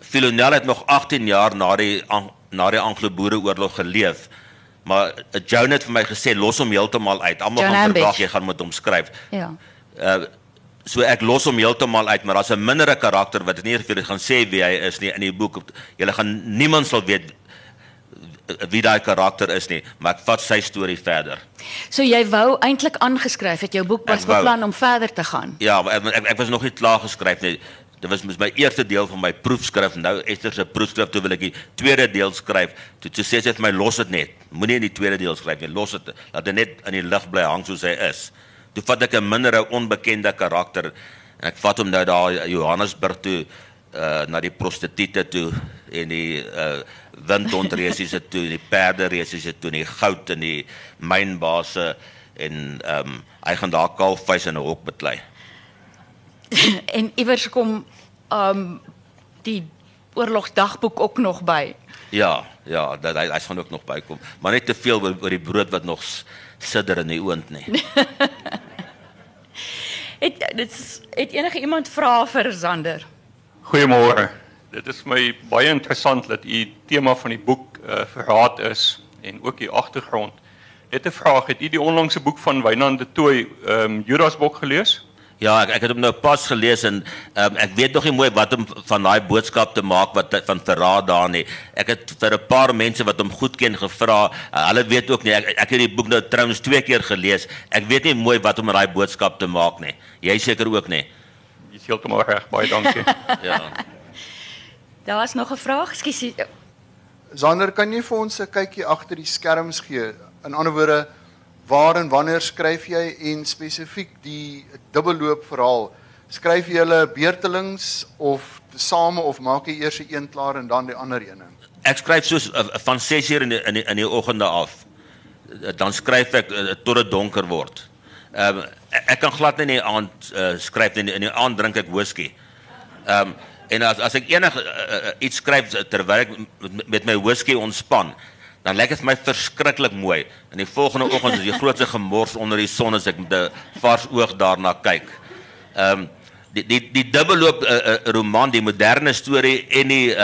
Vilonel het nog 18 jaar na die Anglo-Boereoorlog geleef. Maar Joan het vir my gesê, los hom heeltemal uit. Almal gaan verwag jy gaan met hom skryf. Ja. So ek los hom heeltemal uit, maar daar's 'n mindere karakter wat nie vir gaan sê wie hy is nie in die boek. Julle gaan niemand sal weet wie daai karakter is nie, maar ek vat sy storie verder. So jy wou eintlik aangeskryf het, jou boek was beplan om verder te gaan. Ja, ek was nog nie klaar geskryf nie. Dit was my eerste deel van my proefskrif. Nou Esther se proefskrif, toe wil ek die tweede deel skryf. Toe sê sy vir my, los dit net. Moenie die tweede deel skryf nie, los dit. Laat dit net in die lug bly hang soos hy is. Toe vat ek 'n mindere onbekende karakter en ek vat hom nou daar Johannesburg toe, na die prostituie toe en die windhondreesies toe, die perdereesies toe, die goud en die mynbase en hy gaan daar kalfvuis in 'n hok beklei. En iewers kom die oorlogsdagboek ook nog by. Ja, hy gaan ook nog bykom, maar net te veel oor die brood wat nog sidder in die oond nie. Het enige iemand vra vir Sander? Goeiemorgen. Dit is my baie interessant dat die thema van die boek verraad is en ook die achtergrond. Net 'n vraag, het u die onlangse boek van Wynand de Tooi, Judasbok, gelees? Ja, ek het hom nou pas gelees en ek weet nog nie mooi wat om van daai boodskap te maak wat van verraad daar nie. Ek het vir 'n paar mense wat hom goed ken gevra, hulle weet ook nie. Ek het die boek nou trouwens 2 keer gelees. Ek weet nie mooi wat om daai boodskap te maak nie. Jy seker ook nie. Jy is heeltemal reg, baie dankie. Ja. Daar is nog 'n vraag, ekskuus. Sander, kan jy vir ons 'n kykie agter die skerms gee? In ander woorde, waar en wanneer skryf jy en spesifiek die dubbelloopverhaal? Skryf jy hulle beurtelings of same of maak jy eers een klaar en dan die ander een? Ek skryf soos van 6:00 in die oggende af. Dan skryf ek tot dit donker word. Ek kan glad nie in die aand skryf nie. In die aand drink ek whisky. En as ek enig iets skryf terwyl ek met my whisky ontspan, dan lyk dit vir my verskriklik mooi. En die volgende oggend is die grootste gemors onder die son as ek met 'n vars oog daarna kyk. Die dubbelloop roman, die moderne storie en die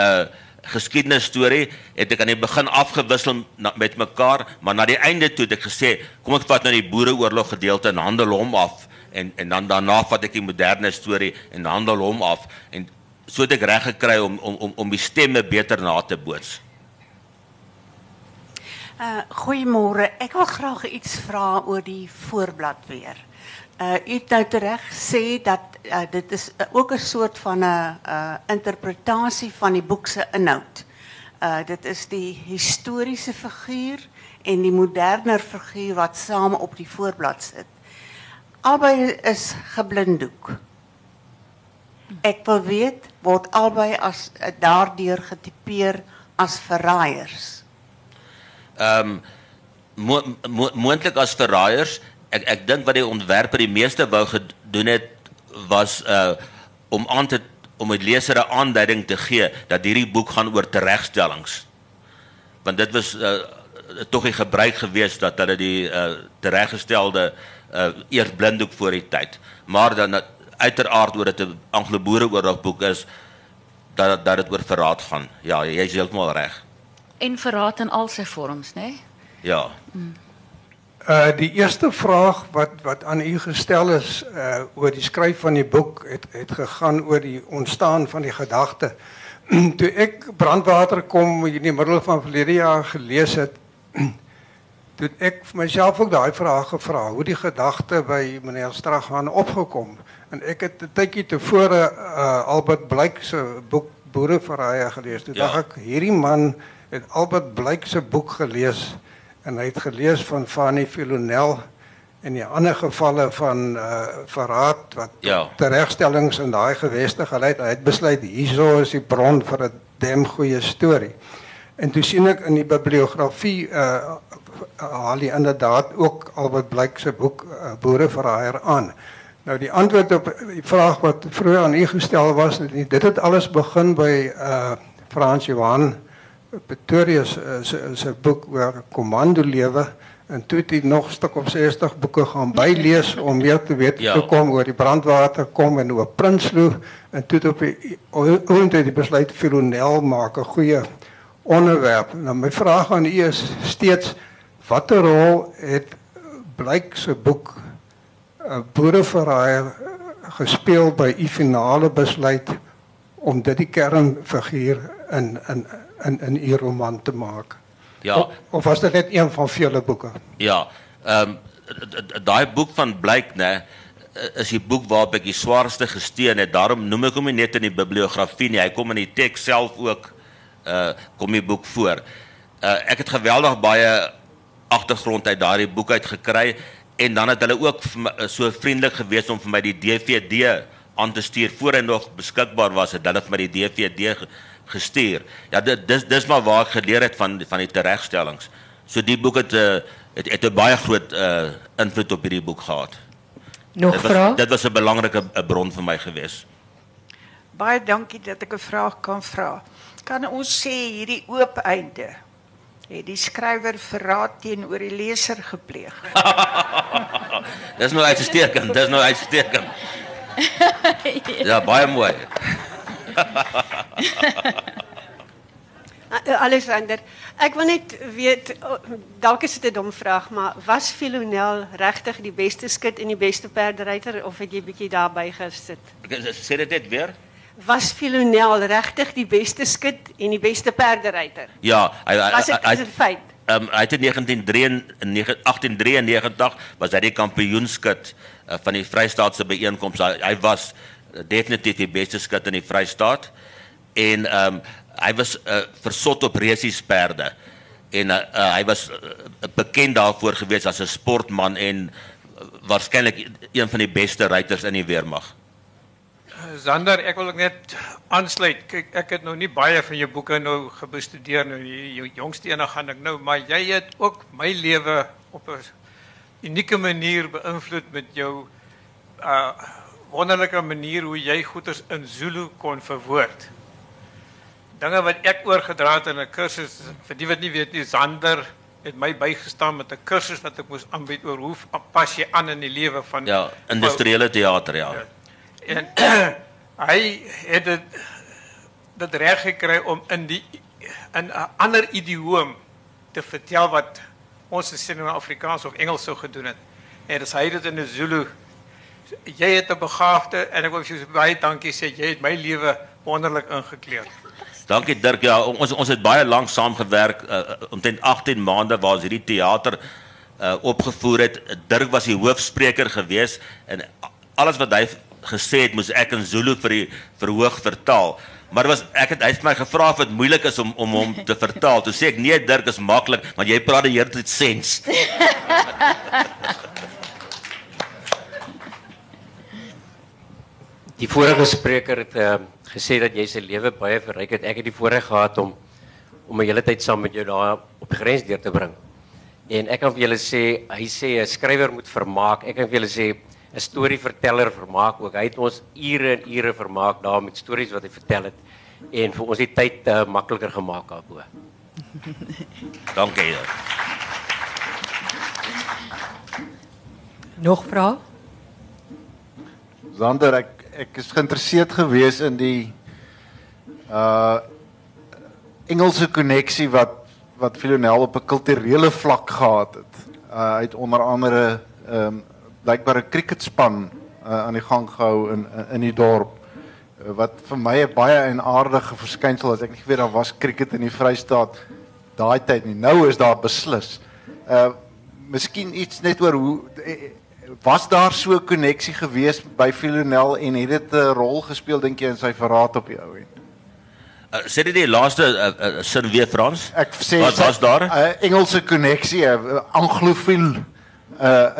geskiedenis storie, het ek aan die begin afgewissel met mekaar, maar na die einde toe het ek gesê, kom ek vat nou die boereoorlog gedeelte en handel hom af, en dan daarna vat ek die moderne storie en handel hom af, en so het ek reg gekry om die stemme beter na te boots. Goeiemorgen, ek wil graag iets vraag oor die voorblad weer. U het nou tereg gesê dat dit is ook 'n soort van 'n interpretasie van die boek se inhoud. Dit is die historiese figuur en die moderner figuur wat saam op die voorblad sit. Albei is geblinddoek. Ek wil weet, word albei as daardeur getipeer as verraaiers? Moontlik as verraaiers. Ek dink wat die ontwerper die meeste wou gedoen het, was om die leser 'n aanduiding te gee dat hierdie boek gaan oor teregstellings. Want dit was tog 'n gebruik geweest dat hulle die tereggestelde eers blinddoek voor die tyd. Maar dan uiteraard oor dit 'n Anglo-Boereoorlog boek is, dat dit oor verraad gaan. Ja, jy is heeltemal reg. En verraad in al sy vorms, né? Ja. Die eerste vraag wat aan u gestel is oor die skryf van die boek, het gegaan oor die ontstaan van die gedagte. Toe ek Brandwaterkom in die middel van verlede jaar gelees het, toe ek vir myself ook daai vraag gevra, hoe die gedagte by meneer Strachan opgekom. En ek het 'n tydjie tevore Albert Blyk se boek Boereverraaiers gelees. Toe dacht ek, hierdie man het Albert Blyk se boek gelees en hy het gelees van Fanny Vilonel en die ander gevalle van verraad wat ja. Teregstellings in daai geweste gelei het, hy het besluit hierso is die bron vir 'n dem goeie storie. En toe sien ek in die bibliografie haal hy inderdaad ook Albert Blyk se boek Boereverraaier aan. Nou die antwoord op die vraag wat vroeër aan u gestel was, dit het alles begin by Frans Johan Pretorius se boek oor commando lewe. En toen hij nog stuk op 60 boeken gaan bijlees om meer te weten ja. Te komen over die Brandwaterkom en over Prinsloo. En toen heeft hij besluit Vilonel maak een goeie onderwerp. Nou, mijn vraag aan u is steeds, wat de rol heeft Blyk se boek Boereverraaier gespeeld bij die finale besluit om dit die kernfiguur in die roman te maken? Ja. Of was dat net een van vele boeken? Ja, dat boek van Blyk, nee, is die boek waarop ik die zwaarste gesteen het. Daarom noem ik hem nie net in die bibliografie nie. Hij komt in die tekst zelf ook, kom die boek voor. Ek het geweldig baie achtergrond uit daar die boek uit gekry. En dan het hulle ook so vriendelik geweest om vir my die DVD aan te stuur. Voor hy nog beskikbaar was, het hulle vir my die DVD gestuur. Ja, dit is maar waar ek geleer het van die teregstellings. So die boek het 'n baie groot invloed op hierdie boek gehad. Nog vraag? Dit was 'n belangrike bron vir my gewees. Baie dankie dat ek 'n vraag kan vra. Kan ons sê hierdie oop einde het die skrywer verraad teenoor die leser gepleeg? Dis nou uitstekend, dis nou uitstekend. Ja, baie mooi. Alexander, ek wil net weet, dalk is dit 'n dom vraag, maar was Vilonel regtig die beste skut en die beste perdryter of het jy bietjie daarby gesit? Sê dit net weer? Was Vilonel regtig die beste skut en die beste perdryter? Ja, is dit feit? Hy het in 1893 was hy die kampioenskut van die Vrystaatse byeenkoms. Hy was definitief die beste skut in die Vrystaat en hy was versot op resiesperde en hy was bekend daarvoor gewees as 'n sportman en waarskynlik een van die beste ruiters in die weermag. Zander, ek wil ook net aansluit. Kyk, ek het nou nie baie van jou boeke nou gebestudeer nou, jou jongste ene gaan ek nou, maar jy het ook my lewe op 'n unieke manier beïnvloed met jou wonderlijke manier hoe jy goeders in Zulu kon verwoord. Dinge wat ek oorgedra het in 'n kursus, vir die wat nie weet nie, Zander het my bygestaan met 'n kursus wat ek moes aanbied oor hoe pas jy aan in die lewe van ja, industriële teater, ja. En hy het dit reg gekry om in 'n ander idioom te vertel wat ons gesien in Afrikaans of Engels sou gedoen het. En dis hy dit in die Zulu. Jy het 'n begaafde en ek wil vir jou baie dankie sê. Jy het my lewe wonderlik ingekleer. Dankie Dirk. Ja, ons het baie lank saam gewerk. Omtrent 18 maande was hierdie teater opgevoer het. Dirk was die hoofspreker gewees en alles wat hy gesê het moes ek in Zulu vir die verhoog vertaal. Maar hy het my gevra of dit moeilik is om hom te vertaal. Toe sê ek nee Dirk, is maklik, want jy praat die heeltyd sens. Die vorige spreker het gesê dat jy sy lewe baie verryk het. Ek het die voorreg gehad om 'n hele tyd saam met jou daar op die grens deur te bring. En ek kan vir julle sê, hy sê 'n skrywer moet vermaak. Ek kan vir julle sê 'n storieverteller vermaak ook. Hy het ons ure en ure vermaak daar met stories wat hy vertel het en vir ons die tyd makliker gemaak daarbo. Dankie. Nog vrae? Zander, ek is geïnteresseerd gewees in die Engelse koneksie wat Vilonel op 'n kulturele vlak gehad het. Hy het onder andere blykbaar 'n cricketspan aan die gang gehou in die dorp. Wat vir my 'n baie eienaardige verskynsel was. Ek het nie geweet daar was cricket in die Vrystaat daai tyd nie. Nou is daar beslis. Miskien iets net oor hoe was daar so 'n koneksie gewees by Vilonel en het dit 'n rol gespeel dink jy in sy verraad op die ou end? Sê dit die laaste sin weer Frans? Ek sê was daar 'n Engelse koneksie, Anglofiel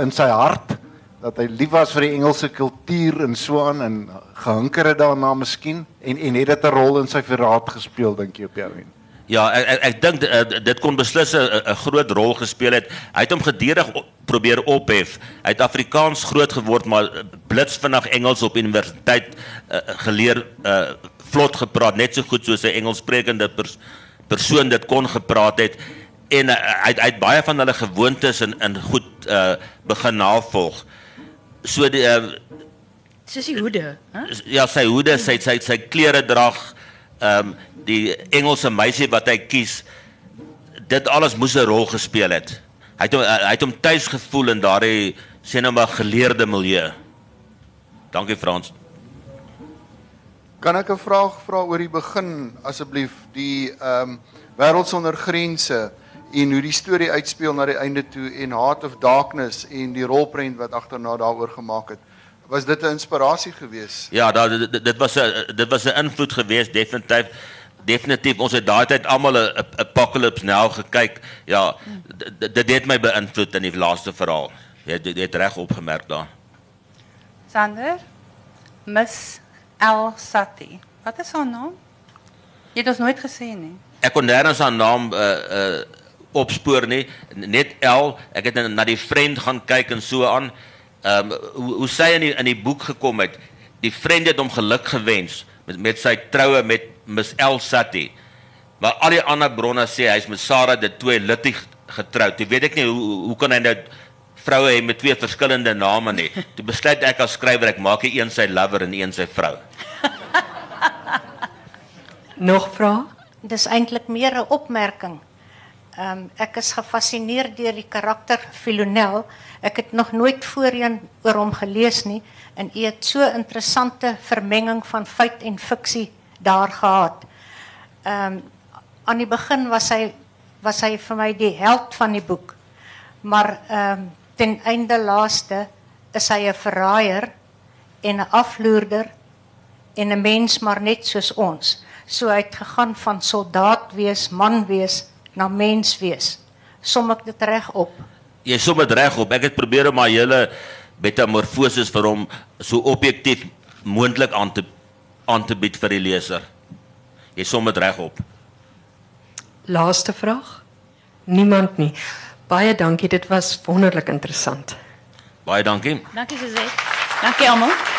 in sy hart, dat hy lief was vir die Engelse kultuur en so aan, en gehinker het daarna miskien, en het dit 'n rol in sy verraad gespeel, dink jy op jou en? Ja, ek dink dit kon beslis 'n groot rol gespeel het. Hy het hom gedurig probeer ophef. Hy het Afrikaans groot geword, maar blits vinnig Engels op universiteit geleer, vlot gepraat, net so goed soos 'n Engelssprekende persoon dit kon gepraat het. En hy het baie van hulle gewoontes en goed begin navolg. So die soos die hoede, hè? Ja, sy hoede, sy kleredrag, die Engelse meisie wat hy kies, dit alles moes 'n rol gespeel het. Hy het hom thuis gevoel in daardie, sê nou maar, geleerde milieu. Dankie Frans. Kan ek 'n vraag vra oor die begin asseblief, die Wêreld sonder Grense en hoe die storie uitspeel na die einde toe en Heart of Darkness en die rolprent wat agterna daaroor gemaak het. Was dit 'n inspirasie geweest? Ja, dit was 'n invloed geweest, definitief. Definitief, ons het daai tyd almal 'n Apocalypse Now gekyk. Ja, dit het my beïnvloed in die laaste verhaal. Jy het reg opgemerk daar. Sander, Miss El Sati. Wat is haar naam? Jy het ons nooit gesê nie. Ek kon nêrens haar naam opspoor nie. Net El, ek het na die vriend gaan kyk en so aan. Hoe sy in die boek gekom het, die vriend het hom geluk gewens met sy troue met Miss El Sati, maar al die ander bronne sê hy is met Sarah de Twee Littig getroud. Toe weet ek nie hoe kan hy nou vroue hê met twee verskillende name nie. Toe besluit ek as skrywer, ek maak een sy lover en een sy vrou. Nog vraag? Dit is eintlik meer 'n opmerking. Ek is gefascineerd deur die karakter Vilonel. Ek het nog nooit voorheen oor hom gelees nie en hy het so 'n interessante vermenging van feit en fiksie daar gehad. Aan die begin was hy vir my die held van die boek. Maar ten einde laaste is hy 'n verraaier en 'n afloerder en 'n mens maar net soos ons. So hy het gegaan van soldaat wees, man wees na mens wees. Som ek dit reg op? Jy som dit reg op. Ek het probeer om my hele metamorfoses vir hom so objektief moontlik aan te bied vir die leser. Jy som dit reg op. Laaste vraag? Niemand nie. Baie dankie, dit was wonderlik interessant. Baie dankie. Dankie Suzette. Dankie almal.